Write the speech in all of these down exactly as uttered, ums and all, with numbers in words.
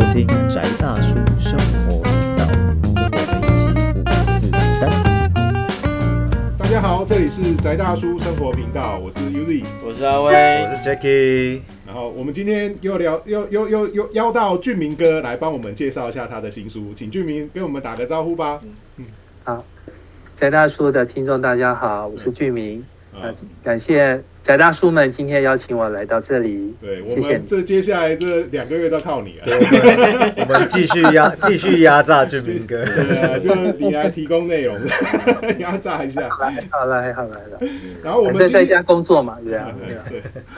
收听宅大叔生活频道，跟我们一起五四三。大家好，这里是宅大叔生活频道，我是 Uzi， 我是阿威，我是 Jacky。然后我们今天又聊又又又又邀到俊明哥来帮我们介绍一下他的新书，请俊明跟我们打个招呼吧。嗯，好，宅大叔的听众大家好，我是俊明。嗯、感谢宅大叔们今天邀请我来到这里。对，我们这接下来这两个月都靠你了。我们继续压，继续压榨俊明哥。对啊，就是你来提供内容，压榨一下。好了，好了，好了。然后我们在家工作嘛，对啊。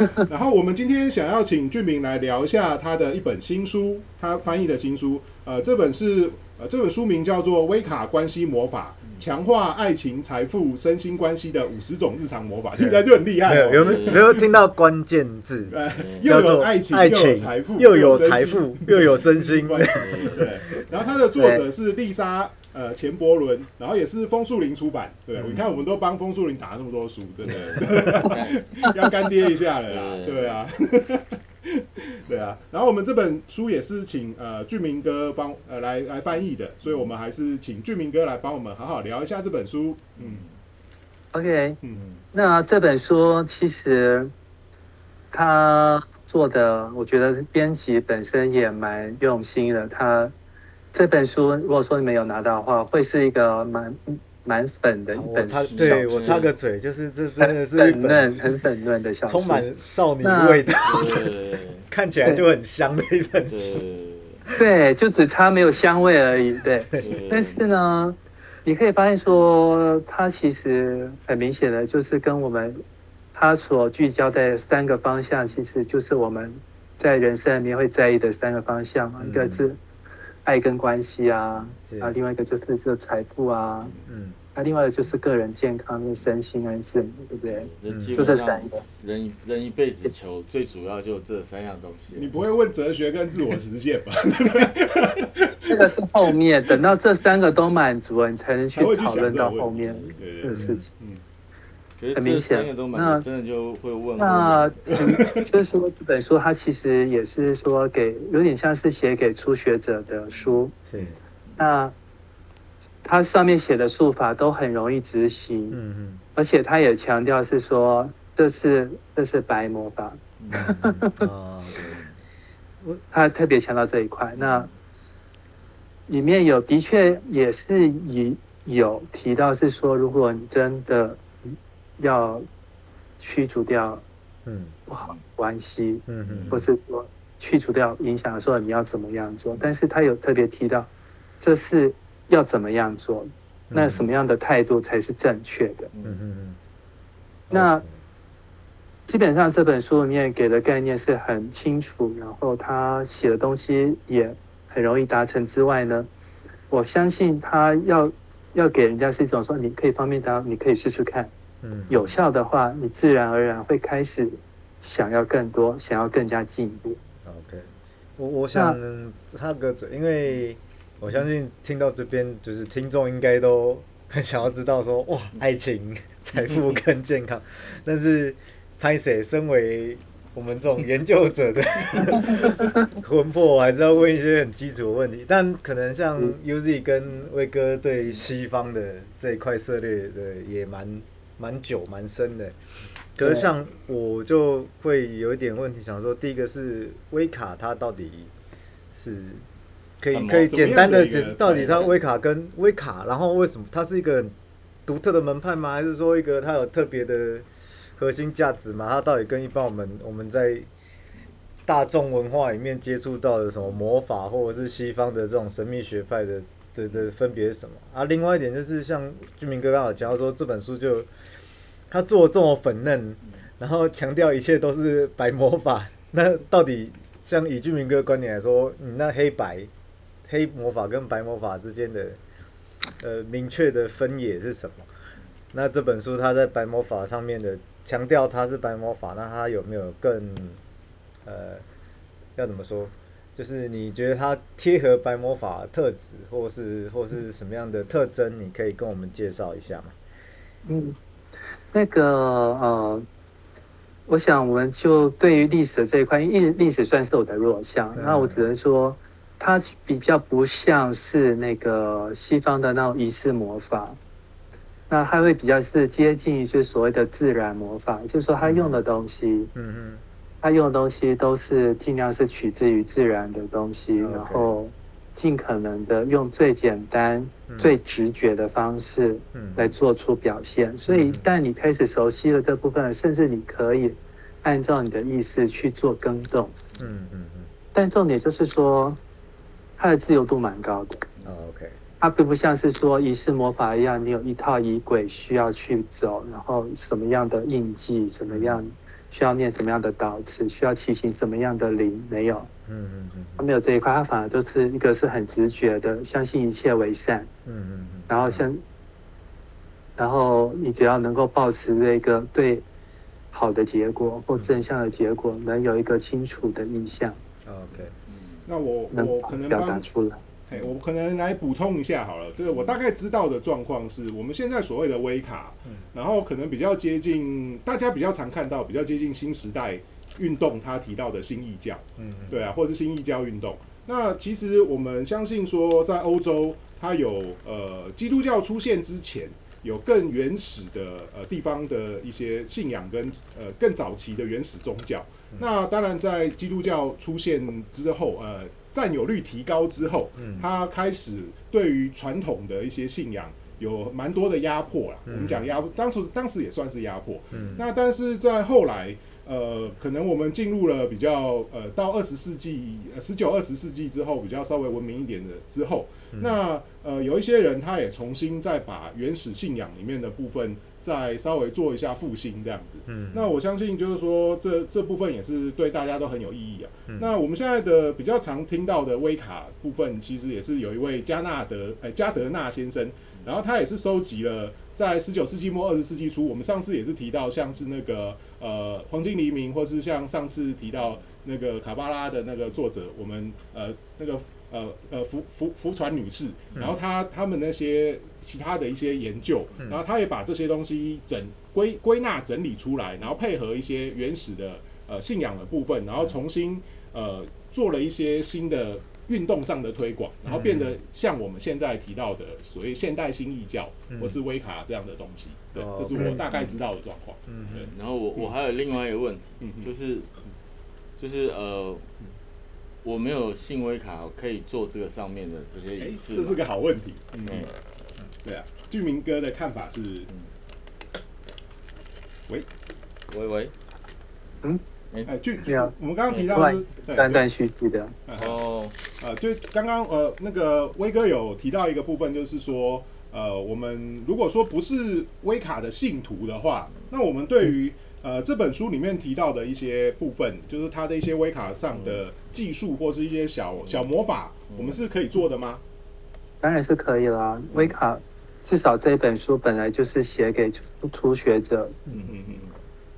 对。然后我们今天想要请俊明来聊一下他的一本新书，他翻译的新书。呃，这本是呃这本书名叫做《威卡关系魔法》。强化爱情、财富、身心关系的五十种日常魔法，听起来就很厉害、哦。有没有有没有听到关键字？又有爱情，又有财富，又有财富，又有身心关系。对。然后它的作者是丽莎呃钱伯伦，然后也是枫树林出版。对，你看我们都帮枫树林打了那么多书，真的要干爹一下了啦。对啊。对啊，然后我们这本书也是请呃俊明哥帮呃来来翻译的，所以我们还是请俊明哥来帮我们好好聊一下这本书。嗯 ，OK， 嗯，那这本书其实他做的，我觉得编辑本身也蛮用心的。他这本书如果说你没有拿到的话，会是一个蛮。蛮粉的一本小，对我插个嘴，就是这真的是一本很粉嫩、很粉嫩的小说，充满少女味道的，看起来就很香的一本书。对，就只差没有香味而已。对，对但是呢，你可以发现说，它其实很明显的就是跟我们它所聚焦在三个方向，其实就是我们在人生里面会在意的三个方向，嗯、一个是。爱跟关系啊，啊，另外一个就是这财富啊，嗯，那、啊、另外一个就是个人健康跟身心安适，对不对？嗯、就这三个。人人一辈子求最主要就这三样东西。你不会问哲学跟自我实现吧？这个是后面，等到这三个都满足了，你才能去讨论到后面的事情。嗯，嗯很明显，三个都满足，真的就会问。那就是说，这本书它其实也是说给，有点像是写给初学者的书。是。那它上面写的术法都很容易执行。嗯嗯。而且它也强调是说，这是这是白魔法。哦、嗯。它特别强调这一块。那里面有的确也是有提到是说，如果你真的要驱逐掉不好的关系，嗯嗯嗯、或是说去除掉影响的时候，你要怎么样做？但是他有特别提到，这是要怎么样做，那什么样的态度才是正确的？嗯嗯嗯、那基本上这本书里面给的概念是很清楚，然后他写的东西也很容易达成之外呢，我相信他要要给人家是一种说，你可以方便他，你可以试试看。有效的话，你自然而然会开始想要更多，想要更加进步。OK， 我我想插个嘴，因为我相信听到这边，就是听众应该都很想要知道说，哇，爱情、财富跟健康。但是拍谁身为我们这种研究者的魂魄，我还是要问一些很基础的问题。但可能像 U Z 跟威哥对西方的这一块涉猎的也蛮。蛮久蛮深的，可是像我就会有一点问题，想说第一个是威卡，它到底是可以可以简单的解释到底它威卡跟威卡，然后为什么它是一个独特的门派吗？还是说一个它有特别的核心价值吗？它到底跟一般我们我们在大众文化里面接触到的什么魔法或者是西方的这种神秘学派的？的的分别是什么啊？另外一点就是像俊明哥刚好讲到说，这本书就他做这么粉嫩，然后强调一切都是白魔法。那到底像以俊明哥的观点来说，你那黑白黑魔法跟白魔法之间的呃明确的分野是什么？那这本书他在白魔法上面的强调它是白魔法，那它有没有更呃要怎么说？就是你觉得它贴合白魔法特质，或是或是什么样的特征，你可以跟我们介绍一下吗？嗯，那个呃，我想我们就对于历史这一块，因为历史算是我的弱项，那我只能说它比较不像是那个西方的那种仪式魔法，那它会比较是接近一些所谓的自然魔法，就是说它用的东西，嗯嗯，它用的东西都是尽量是取自于自然的东西， okay. 然后尽可能的用最简单、嗯、最直觉的方式来做出表现、嗯、所以一旦你开始熟悉了这部分，甚至你可以按照你的意思去做更动，嗯嗯嗯，但重点就是说它的自由度蛮高的、oh, OK， 它并不像是说仪式魔法一样，你有一套仪轨需要去走，然后什么样的印记，什么样需要念什么样的祷词，需要祈请什么样的灵，没有，嗯嗯嗯，它没有这一块，它反而就是一个是很直觉的，相信一切为善，嗯嗯嗯，然后像，然后你只要能够保持这个对好的结果或正向的结果，能有一个清楚的印象。OK。那我我可能表达出来，哎，我可能来补充一下好了。这个我大概知道的状况是，我们现在所谓的威卡，然后可能比较接近大家比较常看到，比较接近新时代运动他提到的新异教，嗯，对啊，或者是新异教运动。那其实我们相信说，在欧洲，它有呃基督教出现之前，有更原始的呃地方的一些信仰跟呃更早期的原始宗教。那当然，在基督教出现之后，呃，占有率提高之后，它开始对于传统的一些信仰有蛮多的压迫啦。嗯、我们讲压迫，当时当时也算是压迫。嗯、那但是在后来，呃，可能我们进入了比较呃到二十世纪、十九二十世纪之后，比较稍微文明一点的之后，嗯、那呃有一些人他也重新再把原始信仰里面的部分，再稍微做一下复兴这样子，嗯，那我相信就是说这这部分也是对大家都很有意义啊。嗯、那我们现在的比较常听到的威卡部分，其实也是有一位加纳德，哎，加德纳先生，然后他也是收集了在十九世纪末二十世纪初，我们上次也是提到像是那个呃黄金黎明，或是像上次提到那个卡巴拉的那个作者，我们呃那个呃呃福福福传女士，然后他他们那些其他的一些研究，然后他也把这些东西整归归纳整理出来，然后配合一些原始的呃信仰的部分，然后重新呃做了一些新的运动上的推广，然后变得像我们现在提到的所谓现代新异教或是威卡这样的东西。对，这是我大概知道的状况。嗯，对。然后我我还有另外一个问题，就是就是呃。我没有信威卡，我可以做这个上面的这些仪式。这是个好问题。嗯，嗯对啊，俊明哥的看法是，嗯、喂，喂喂，嗯，哎、欸，俊，啊、我们刚刚提到是断断续续的。哦，呃，就刚刚呃那个威哥有提到一个部分，就是说，呃，我们如果说不是威卡的信徒的话，那我们对于、嗯。呃，这本书里面提到的一些部分，就是它的一些威卡上的技术或是一些小小魔法，我们是可以做的吗？当然是可以啦。威卡至少这本书本来就是写给初学者，嗯嗯嗯，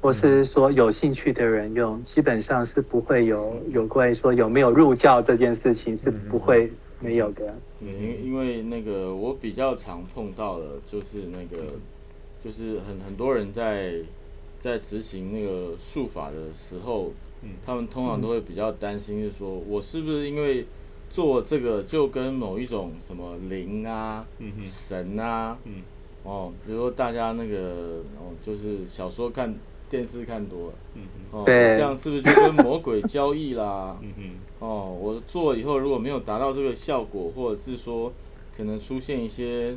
或是说有兴趣的人用，基本上是不会有有关于说有没有入教这件事情是不会没有的。嗯，因因为那个我比较常碰到的就是那个，就是很很多人在。在执行那个术法的时候，他们通常都会比较担心，就是说我是不是因为做这个就跟某一种什么灵啊、嗯、神啊，嗯、哦，比如说大家那个哦，就是小说看、电视看多了，嗯、哦，这样是不是就跟魔鬼交易啦？嗯、哦，我做了以后如果没有达到这个效果，或者是说可能出现一些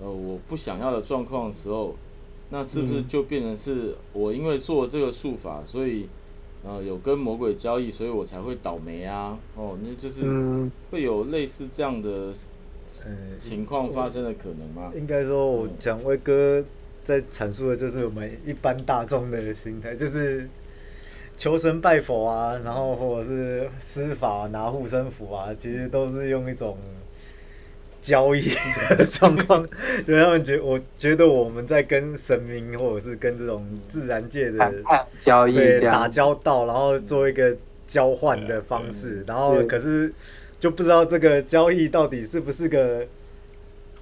呃我不想要的状况的时候。那是不是就变成是我因为做这个术法，所以呃有跟魔鬼交易，所以我才会倒霉啊？哦，那就是会有类似这样的情况发生的可能吗？应该说，我讲威哥在阐述的就是我们一般大众的心态，就是求神拜佛啊，然后或者是施法拿护身符啊，其实都是用一种。交易的状况，就是他们觉得，我觉得我们在跟神明或者是跟这种自然界的交易，对，打交道，然后做一个交换的方式，然后可是就不知道这个交易到底是不是个，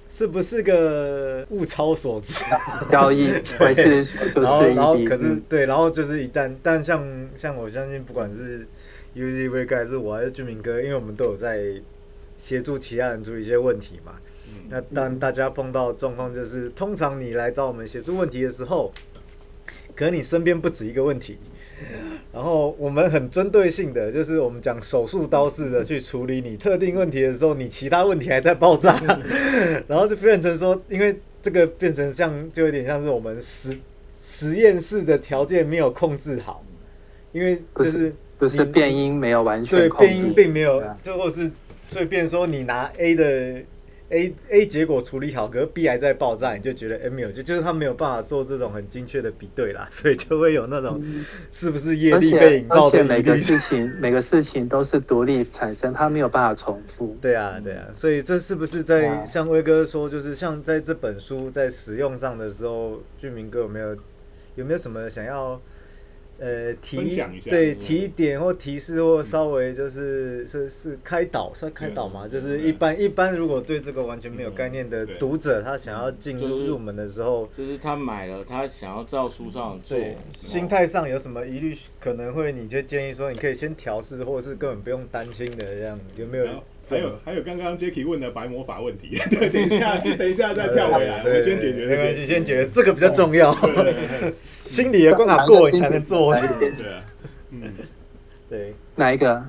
是不是个物超所值交易，还是然后然后可是对，然后就是一旦，但像像我相信，不管是 U Z 威哥还是我还是俊明哥，因为我们都有在。协助其他人处理一些问题嘛。嗯、那当大家碰到状况就是，通常你来找我们协助问题的时候，可能你身边不止一个问题，然后我们很针对性的，就是我们讲手术刀式的去处理你特定问题的时候，你其他问题还在爆炸，然后就变成说，因为这个变成像就有点像是我们实实验室的条件没有控制好，因为就是就是变音没有完全对变音并没有，啊、就或是所以变成说你拿 A 的 A A 结果处理好，可是 B 还在爆炸，你就觉得 M 没有，就就是他没有办法做这种很精确的比对啦，所以就会有那种是不是业力被引爆的疑虑。而且每个事情每个事情都是独立产生，它没有办法重复。对啊对啊，所以这是不是在像威哥说，就是像在这本书在使用上的时候，俊明哥有没有？有没有什么想要呃提对提点或提示或稍微就是、嗯、是是开导算开导嘛？就是一般一般如果对这个完全没有概念的读者，他想要进入入门的时候、就是，就是他买了，他想要照书上做，心态上有什么疑虑，可能会你就建议说，你可以先调试，或者是根本不用担心的这样，有没有？还有还有，刚刚 Jacky 问的白魔法问题，对，等一下等一下再跳回来，我们先解决。没关系，先解决这个比较重要。对对对，心理的关卡过，你才能做。对啊，嗯，对。哪一个？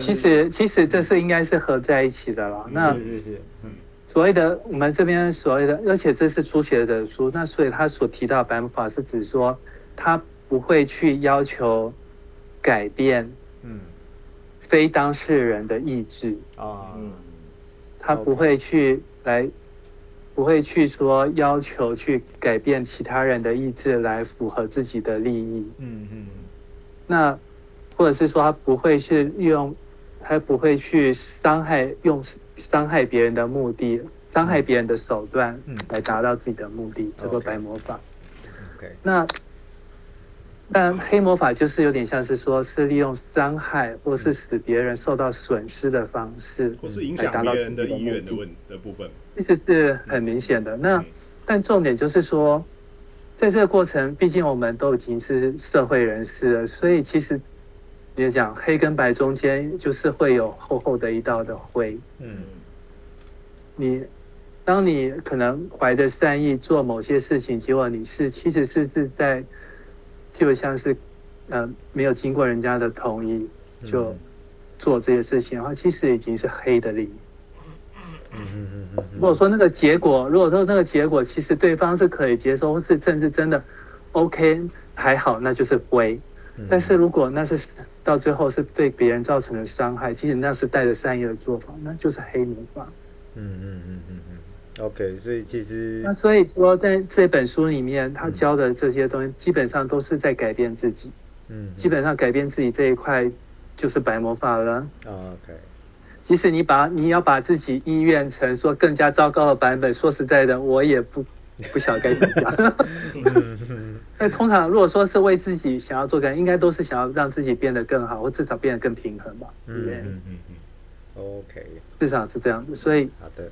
其实其实这是应该是合在一起的啦。那是是是，嗯，所谓的我们这边所谓的，而且这是初学者书，那所以他所提到白魔法是指说他不会去要求改变，嗯。非当事人的意志啊，嗯，他不会去来，不会去说要求去改变其他人的意志来符合自己的利益，嗯嗯，那或者是说他不会去用，他不会去伤害用伤害别人的目的，伤害别人的手段来达到自己的目的，叫做白魔法。OK， 那。但黑魔法就是有点像是说，是利用伤害或是使别人受到损失的方式，或是影响别人的意愿的问的部分，其实是很明显的。那但重点就是说，在这个过程，毕竟我们都已经是社会人士了，所以其实你讲黑跟白中间就是会有厚厚的一道的灰。嗯，你当你可能怀着善意做某些事情，结果你是其实是是在。就像是，呃，没有经过人家的同意就做这些事情的话，其实已经是黑的利益。如果说那个结果，如果说那个结果其实对方是可以接受，或是甚至真的 OK 还好，那就是灰。但是如果那是到最后是对别人造成的伤害，其实那是带着善意的做法，那就是黑魔法。嗯嗯嗯嗯嗯。OK， 所以其实那所以说，在这本书里面，他教的这些东西，基本上都是在改变自己。嗯，基本上改变自己这一块就是白魔法了。哦、OK， 即使你把你要把自己意愿成说更加糟糕的版本，说实在的，我也不不晓得该怎么讲。那通常如果说是为自己想要做改变，应该都是想要让自己变得更好，或至少变得更平衡吧。嗯嗯嗯嗯 ，OK， 至少是这样子。所以好的。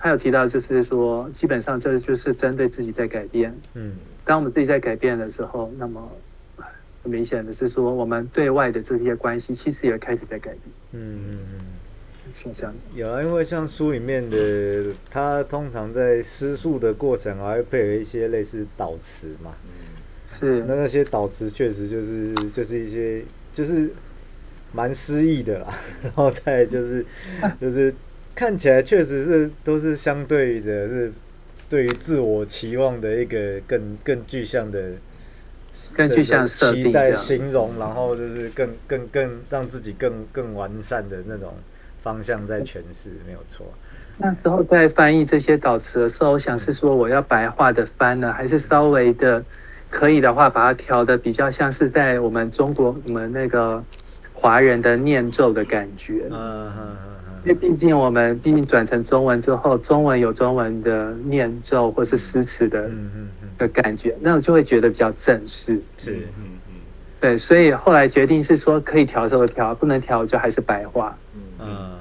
还有提到就是说，基本上这就是针对自己在改变。嗯，当我们自己在改变的时候，那么很明显的是说，我们对外的这些关系其实也开始在改变。嗯嗯嗯，是这样子。有啊，因为像书里面的，它通常在施术的过程还会配合一些类似导词嘛。是。那那些导词确实就是就是一些就是蛮诗意的啦，然后再就是就是。看起来确实是都是相对的，是对于自我期望的一个更更具象的、更具象期待形容，然后就是更更更让自己更更完善的那种方向在诠释，没有错。那时候在翻译这些导词的时候，我想是说我要白话的翻呢，还是稍微的可以的话，把它调的比较像是在我们中国我们那个华人的念咒的感觉。嗯嗯嗯。因为毕竟我们毕竟转成中文之后，中文有中文的念咒或是诗词的、嗯嗯嗯、的感觉，那我就会觉得比较正式。是，嗯嗯，对，所以后来决定是说可以调就调，不能调就还是白话。嗯，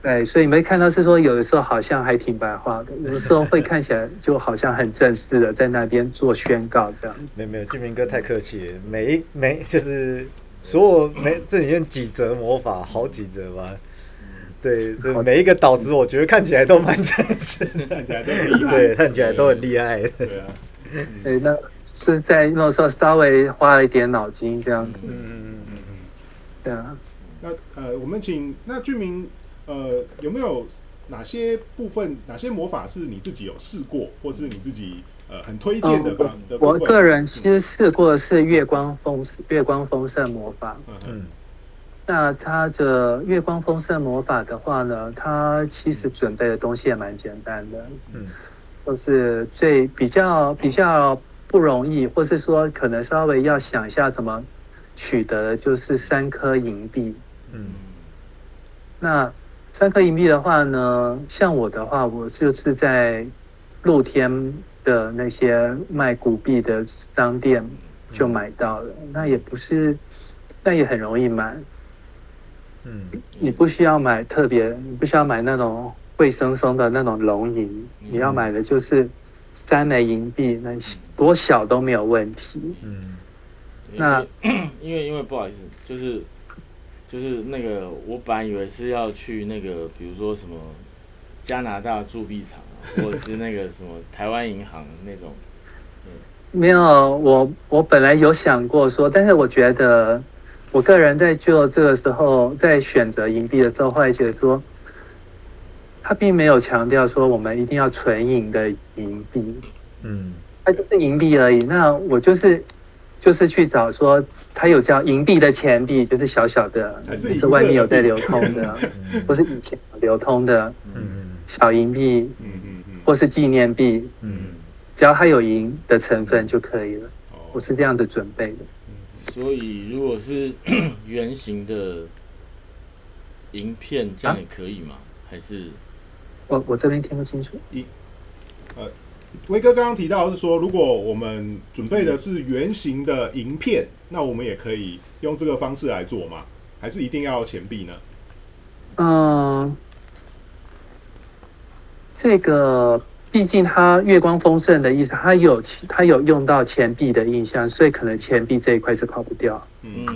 对，所以你们看到是说有的时候好像还挺白话的，有的时候会看起来就好像很正式的在那边做宣告这样。没有没有，俊明哥太客气了，没没就是所有没这里面几则魔法，好几则吧。对，每一个导师我觉得看起来都蛮真实的，看起来都很厉害，对，看起来都很厉害。对啊，对，那是在那时候稍微花了一点脑筋这样子。嗯嗯嗯嗯嗯，对啊。那呃，我们请那俊明，呃，有没有哪些部分、哪些魔法是你自己有试过，或是你自己呃很推荐的吧、哦？我个人其实试过的是月光风、嗯、月光风扇魔法。嗯嗯。那它的月光风扇魔法的话呢，它其实准备的东西也蛮简单的，嗯，就是最比较比较不容易，或是说可能稍微要想一下怎么取得的，就是三颗银币，嗯，那三颗银币的话呢，像我的话，我就是在露天的那些卖古币的商店就买到了，嗯、那也不是。但也很容易买，嗯，你不需要买特别，你不需要买那种贵生生的那种龙银，你要买的就是三枚银币，那多小都没有问题。嗯，那因为因为不好意思，就是就是那个我本来以为是要去那个，比如说什么加拿大铸币厂、啊，或者是那个什么台湾银行那种，嗯，没有，我我本来有想过说，但是我觉得。我个人在就这个时候，在选择银币的时候，会觉得说，他并没有强调说我们一定要纯银的银币，嗯，它就是银币而已。那我就是就是去找说，它有叫银币的钱币，就是小小的，是外面有在流通的，或是以前流通的，嗯，小银币，嗯嗯嗯，或是纪念币，嗯，只要它有银的成分就可以了。我是这样子准备的。所以，如果是圆形的银片，这样也可以吗？啊、还是我我这边听不清楚。一呃，威哥刚刚提到是说，如果我们准备的是圆形的银片，那我们也可以用这个方式来做吗？还是一定要钱币呢？嗯、呃，这个。毕竟它月光丰盛的意思，它有它有用到钱币的印象，所以可能钱币这一块是跑不掉。嗯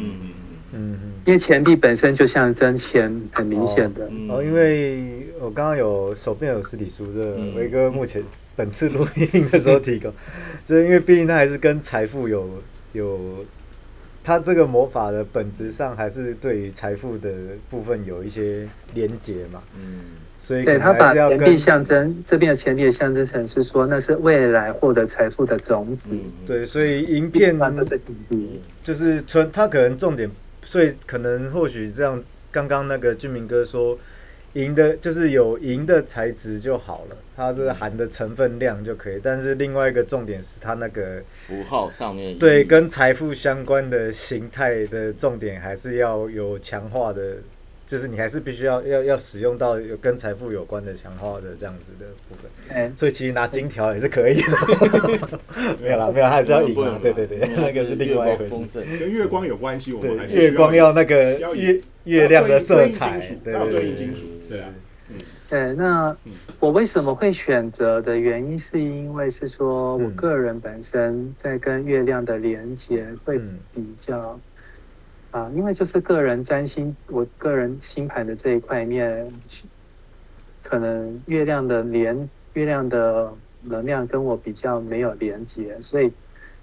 嗯，因为钱币本身就象征钱，很明显的。哦，嗯哦，因为我刚刚有手边有实体书的威哥，目前本次录音的时候提供，就是因为毕竟它还是跟财富有有，它这个魔法的本质上还是对于财富的部分有一些连结嘛。嗯。对，他把钱币象征这边的钱币的象征成是说，那是未来获得财富的种子。嗯，对，所以银片就是纯，他可能重点，所以可能或许这样，刚刚那个俊明哥说，银的就是有银的材质就好了，它是含的成分量就可以。但是另外一个重点是它那个符号上面，对，跟财富相关的形态的重点还是要有强化的。就是你还是必须 要, 要, 要使用到有跟财富有关的强化的这样子的部分，欸，所以其实拿金条也是可以的。没有啦，没有，还是要赢啊！对对对，那个是另外一回事，跟月光有关系。我们还是月光要那个月月亮的色彩，对对对，金属，对啊，嗯，对。那我为什么会选择的原因，是因为是说我个人本身在跟月亮的连接会比较。啊，因为就是个人占星，我个人星盘的这一块面，可能月亮的连月亮的能量跟我比较没有连接，所以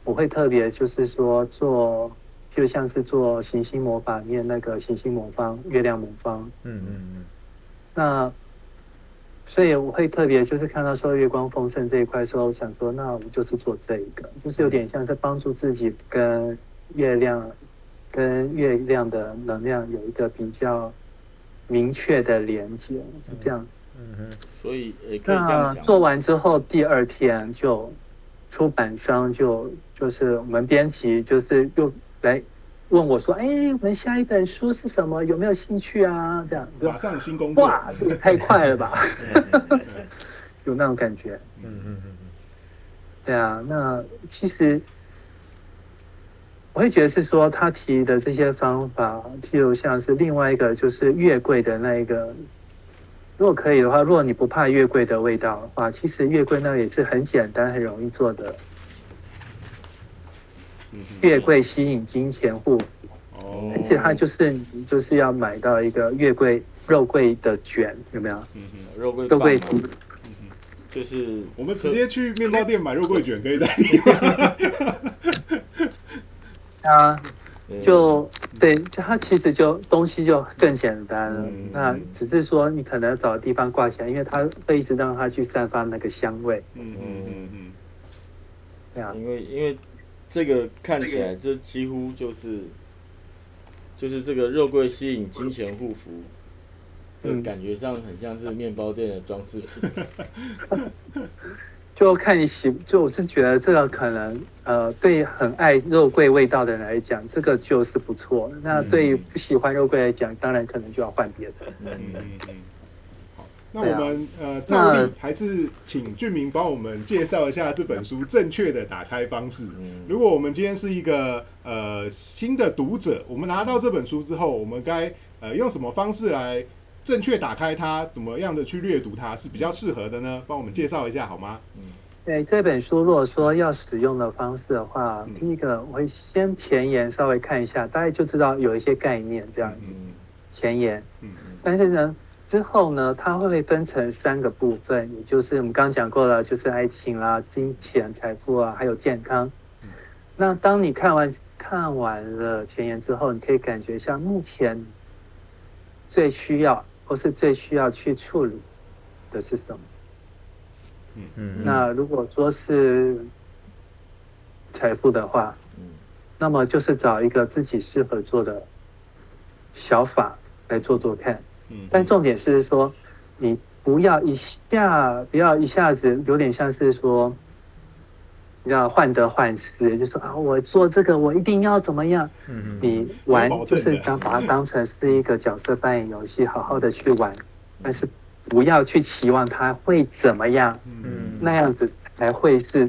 我会特别就是说做，就像是做行星魔法面那个行星魔方、月亮魔方，嗯嗯嗯，那所以我会特别就是看到说月光丰盛这一块，说我想说那我就是做这一个，就是有点像是帮助自己跟月亮。跟月亮的能量有一个比较明确的连接，是这样。嗯嗯，所以也可以这样讲。做完之后，第二天就出版商就就是我们编辑就是又来问我说：“哎，我们下一本书是什么？有没有兴趣啊？”这样马上新工作，哇，这个太快了吧！有那种感觉。嗯嗯嗯。对啊，那其实。我会觉得是说他提的这些方法，譬如像是另外一个就是月桂的那一个，如果可以的话，如果你不怕月桂的味道的话，其实月桂那也是很简单、很容易做的。月桂吸引金钱户。哦，哦、而且它就是你就是要买到一个月桂肉桂的卷，有没有？嗯哼，肉桂肉桂皮。嗯、就是我们直接去面包店买肉桂卷可以代替啊，就对，就它其实就东西就更简单了。嗯、那只是说你可能要找个地方挂起来，因为它会一直让它去散发那个香味。嗯嗯嗯嗯。对啊，因为因为这个看起来这几乎就是就是这个肉桂吸引金钱护肤。这个感觉上很像是面包店的装饰品，就看你喜，就我是觉得这个可能，呃，对很爱肉桂味道的人来讲，这个就是不错。那对于不喜欢肉桂来讲，当然可能就要换别的。嗯嗯嗯。好，那我们、啊、呃，照例还是请俊明帮我们介绍一下这本书正确的打开方式。嗯、如果我们今天是一个呃新的读者，我们拿到这本书之后，我们该呃用什么方式来？正确打开它，怎么样的去阅读它是比较适合的呢？帮我们介绍一下好吗？嗯，对，这本书如果说要使用的方式的话，嗯、第一个我会先前言稍微看一下，大概就知道有一些概念这样子。嗯、前言，嗯，但是呢，之后呢，它会分成三个部分，也就是我们刚刚讲过了，就是爱情啦、金钱、财富啊，还有健康。嗯、那当你看完看完了前言之后，你可以感觉一下目前最需要。或是最需要去处理的是什么？嗯嗯。那如果说是财富的话，嗯，那么就是找一个自己适合做的小法来做做看。嗯。但重点是说，你不要一下不要一下子有点像是说，要患得患失，就说啊，我做这个我一定要怎么样？嗯、你玩就是当把它当成是一个角色扮演游戏，好好的去玩，但是不要去期望它会怎么样，嗯、那样子才会是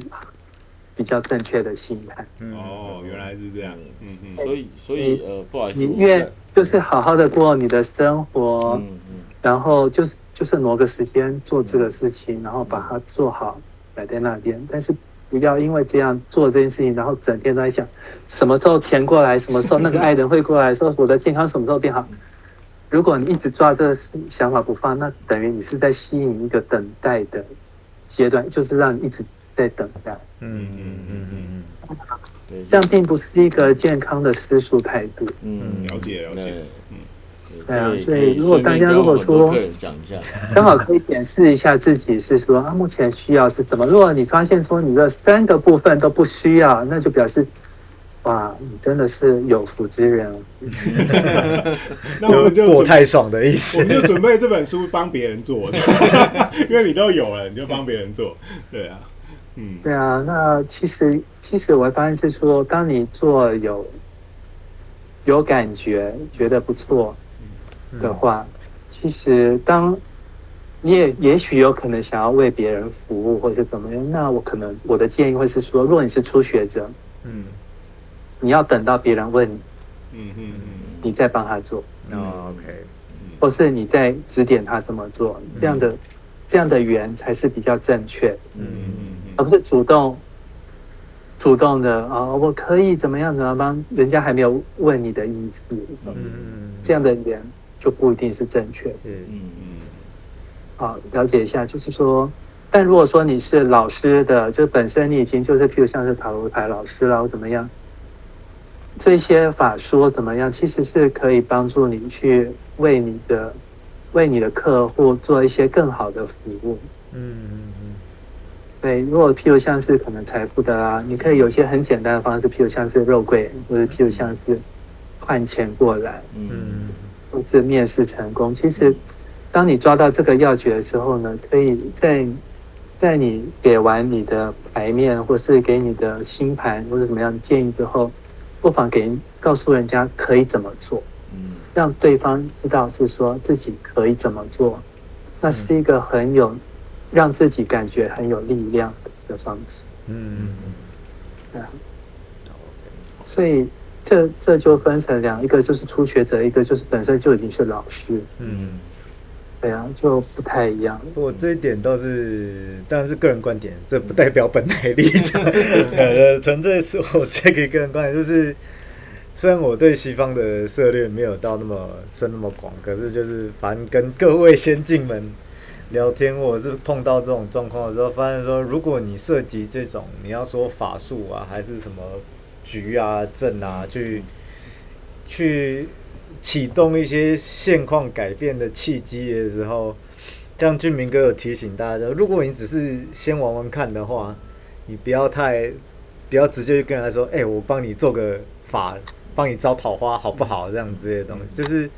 比较正确的心态。嗯、哦，原来是这样。嗯嗯，所以所以呃，不好意思，你越就是好好的过你的生活，嗯嗯、然后就是就是挪个时间做这个事情，然后把它做好摆在那边，但是。不要因为这样做这件事情，然后整天都在想什么时候钱过来，什么时候那个爱人会过来，说我的健康什么时候变好。如果你一直抓这个想法不放，那等于你是在吸引一个等待的阶段，就是让你一直在等待。嗯嗯嗯嗯嗯，这样并不是一个健康的思索态度。嗯，了解了解。嗯，对啊，所以如果大家如果说刚好可以检视一下自己是说啊，目前需要是什么？如果你发现说你的三个部分都不需要，那就表示哇，你真的是有福之人。那我们就过太爽的意思，我们就准备这本书帮别人做，因为你都有了，你就帮别人做。对啊，嗯，对啊。那其实其实我发现是说，当你做有有感觉，觉得不错。的话，其实当你也也许有可能想要为别人服务，或者怎么样，那我可能我的建议会是说，若你是初学者，嗯，你要等到别人问你，嗯嗯嗯，你再帮他做，哦 ，OK， 或是你再指点他怎么做，这样的、嗯、这样的缘才是比较正确，嗯嗯嗯，而不是主动主动的啊、哦，我可以怎么样怎么帮，人家还没有问你的意思，嗯嗯，这样的缘。就不一定是正确。嗯嗯。好，了解一下，就是说，但如果说你是老师的，就本身你已经就是，譬如像是塔罗牌老师啦，或怎么样，这些法说怎么样，其实是可以帮助你去为你的为你的客户做一些更好的服务。嗯嗯嗯。对，如果譬如像是可能财富的啦、啊，你可以有一些很简单的方式，譬如像是肉桂，或者譬如像是换钱过来。嗯。或是面试成功，其实当你抓到这个要诀的时候呢，可以在在你给完你的牌面，或是给你的星盘，或是怎么样建议之后，不妨给告诉人家可以怎么做，嗯，让对方知道是说自己可以怎么做，那是一个很有让自己感觉很有力量的方式，嗯嗯嗯，所以。这这就分成两，一个就是初学者，一个就是本身就已经是老师。嗯，对啊，就不太一样。我这一点倒是，当然是个人观点，这不代表本台立场，呃，纯粹是我这个个人观点，就是虽然我对西方的涉猎没有到那么深那么广，可是就是反正跟各位先进们聊天，我是碰到这种状况的时候，发现说，如果你涉及这种你要说法术啊，还是什么局啊、阵啊，去去启动一些现况改变的契机的时候，像俊明哥有提醒大家，如果你只是先玩玩看的话，你不要太不要直接跟人家说，哎、欸，我帮你做个法，帮你招桃花好不好？这样之类的东西，就是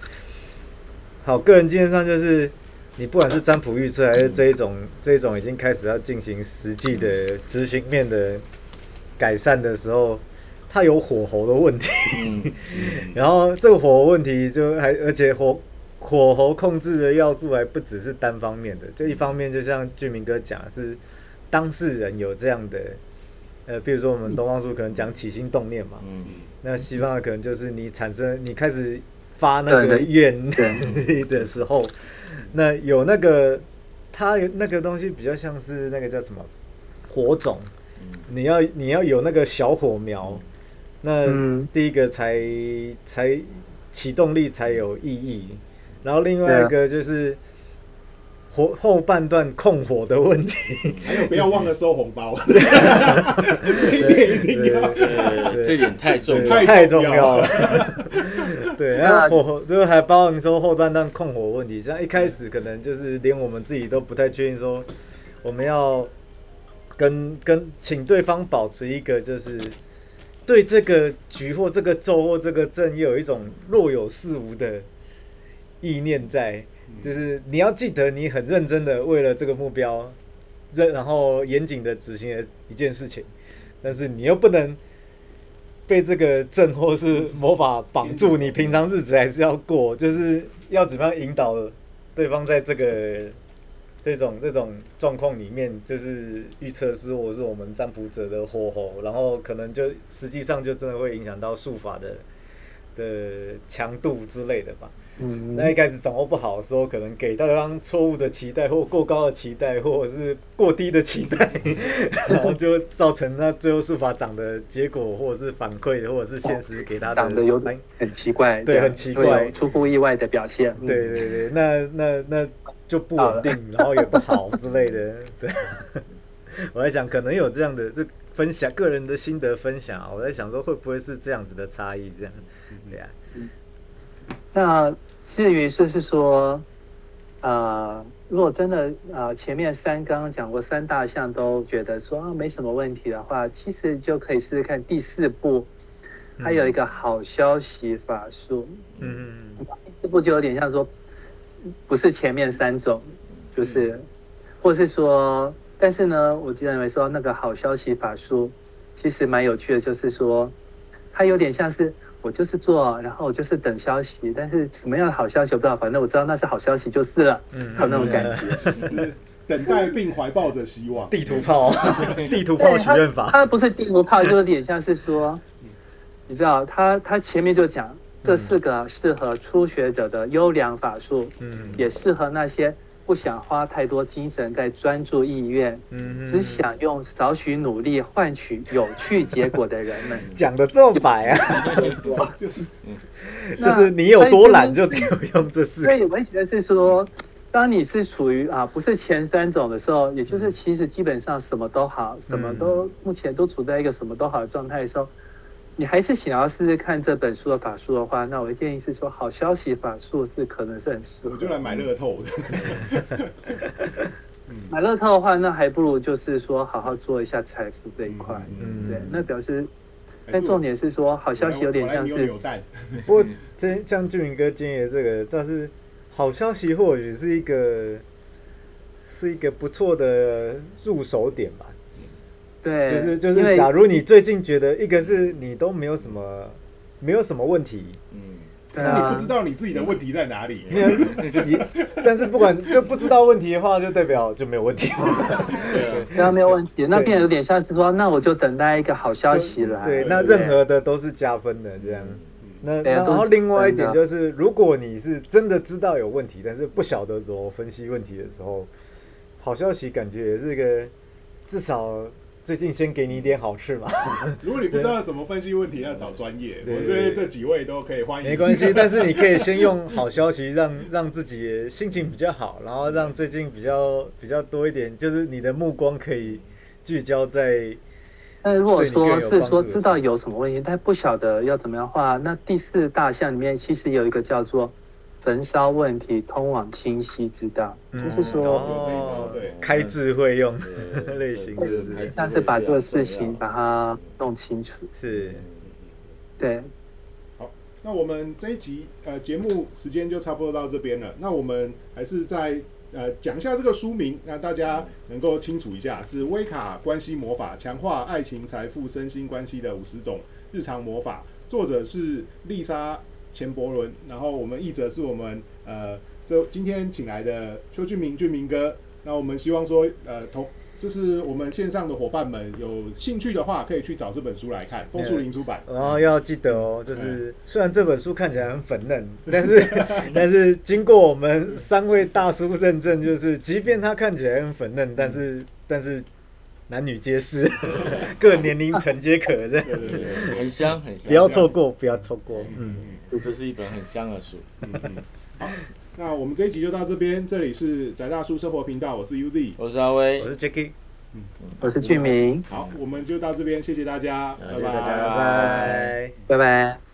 好。个人经验上就是。你不管是占卜预测，还是这一种这一种已经开始要进行实际的执行面的改善的时候，它有火候的问题。然后这个火候问题就还，而且火火候控制的要素还不只是单方面的，就一方面就像俊明哥讲，是当事人有这样的，呃，比如说我们东方术可能讲起心动念嘛，那西方的可能就是你产生你开始发那个愿力的时候。那有那个，它那个东西比较像是那个叫什么火种，你要你要有那个小火苗，那第一个才才启动力才有意义，然后另外一个就是火后半段控火的问题，还有不要忘了收红包，一定要，这点太重要太重要了。对，然后火就是还包含说后半段控火问题，像一开始可能就是连我们自己都不太确定，说我们要跟跟请对方保持一个就是对这个局或这个咒或这个阵也有一种若有似无的意念在，就是你要记得你很认真的为了这个目标，然后严谨的执行了一件事情，但是你又不能。被这个阵或是魔法绑住，你平常日子还是要过，就是要怎么样引导对方在这个这种这种状况里面，就是预测师或是我们占卜者的火候，然后可能就实际上就真的会影响到术法的的强度之类的吧。嗯，那一开始掌握不好的时候，可能给对方错误的期待，或过高的期待，或者是过低的期待，然后就造成那最后术法长的结果，或者是反馈，或者是现实给他的长得有很奇怪，对，很奇怪，出乎意外的表现。嗯、对对对，那那那就不稳定，然后也不好之类的。对，我在想，可能有这样的这分享个人的心得分享，我在想说会不会是这样子的差异，这样，对啊。嗯那至于就是说，呃，如果真的呃前面三刚刚讲过三大项都觉得说啊没什么问题的话，其实就可以试试看第四步，还有一个好消息法术。嗯嗯。第四步就有点像说，不是前面三种，就是，嗯、或是说，但是呢，我就认为说那个好消息法术其实蛮有趣的，就是说，它有点像是。我就是做，然后我就是等消息，但是什么样的好消息我不知道，反正我知道那是好消息就是了，嗯、有那种感觉。等待并怀抱着希望。地图炮，地图炮许愿法。它不是地图炮，就有点像是说，你知道，它它前面就讲这四个适合初学者的优良法术，嗯，也适合那些不想花太多精神在专注意愿，嗯，只想用少许努力换取有趣结果的人们。讲的这么白啊，就是就是你有多懒就只有用这四个。所以我觉得是说，当你是处于啊不是前三种的时候，也就是其实基本上什么都好，什么都、嗯、目前都处在一个什么都好的状态的时候，你还是想要试试看这本书的法术的话，那我的建议是说，好消息法术是可能是很适合。我就来买乐透的。买乐透的话，那还不如就是说好好做一下财富这一块，嗯、对，那表示。但重点是说，好消息有点像是。扭蛋。不过，真像俊明哥今天这个，倒是好消息或许是一个是一个不错的入手点吧。对，就是就是，假如你最近觉得一个是你都没有什么没有什么问题，嗯，但是你不知道你自己的问题在哪里，但是不管就不知道问题的话，就代表就没有问题，对啊，没有问题，那变得有点像是说，那我就等待一个好消息了，对，那任何的都是加分的这样。那然后另外一点就是，如果你是真的知道有问题，但是不晓得怎么分析问题的时候，好消息感觉也是一个至少。最近先给你一点好吃嘛。如果你不知道什么分析问题，要找专业。我这这几位都可以欢迎。没关系，但是你可以先用好消息让让自己心情比较好，然后让最近比较比较多一点，就是你的目光可以聚焦在。那如果说是说知道有什么问题，但不晓得要怎么样的话，那第四大项里面其实有一个叫做焚烧问题通往清晰之道，嗯、就是说、哦、开智慧用类型，是不是？但是把这个事情把它弄清楚。是，对。好，那我们这一集呃节目时间就差不多到这边了。那我们还是在。呃，讲一下这个书名，那大家能够清楚一下，是威卡关系魔法，强化爱情、财富、身心关系的五十种日常魔法。作者是丽莎·钱伯伦，然后我们译者是我们呃，这今天请来的邱俊明，俊明哥。那我们希望说，呃，同就是我们线上的伙伴们有兴趣的话，可以去找这本书来看，枫树林出版。然后要记得哦，就是虽然这本书看起来很粉嫩，但是但是经过我们三位大叔认证，就是即便它看起来很粉嫩，但是但是男女皆是，各年龄层皆可认。对对对，很香很香，不要错过，不要错过。嗯嗯，这是一本很香的书。嗯嗯，好。那我们这一集就到这边，这里是宅大叔生活频道，我是 U Z， 我是阿威，我是 Jacky， 嗯，我是俊明。好，我们就到这边，谢谢大家，拜拜，拜拜，拜拜。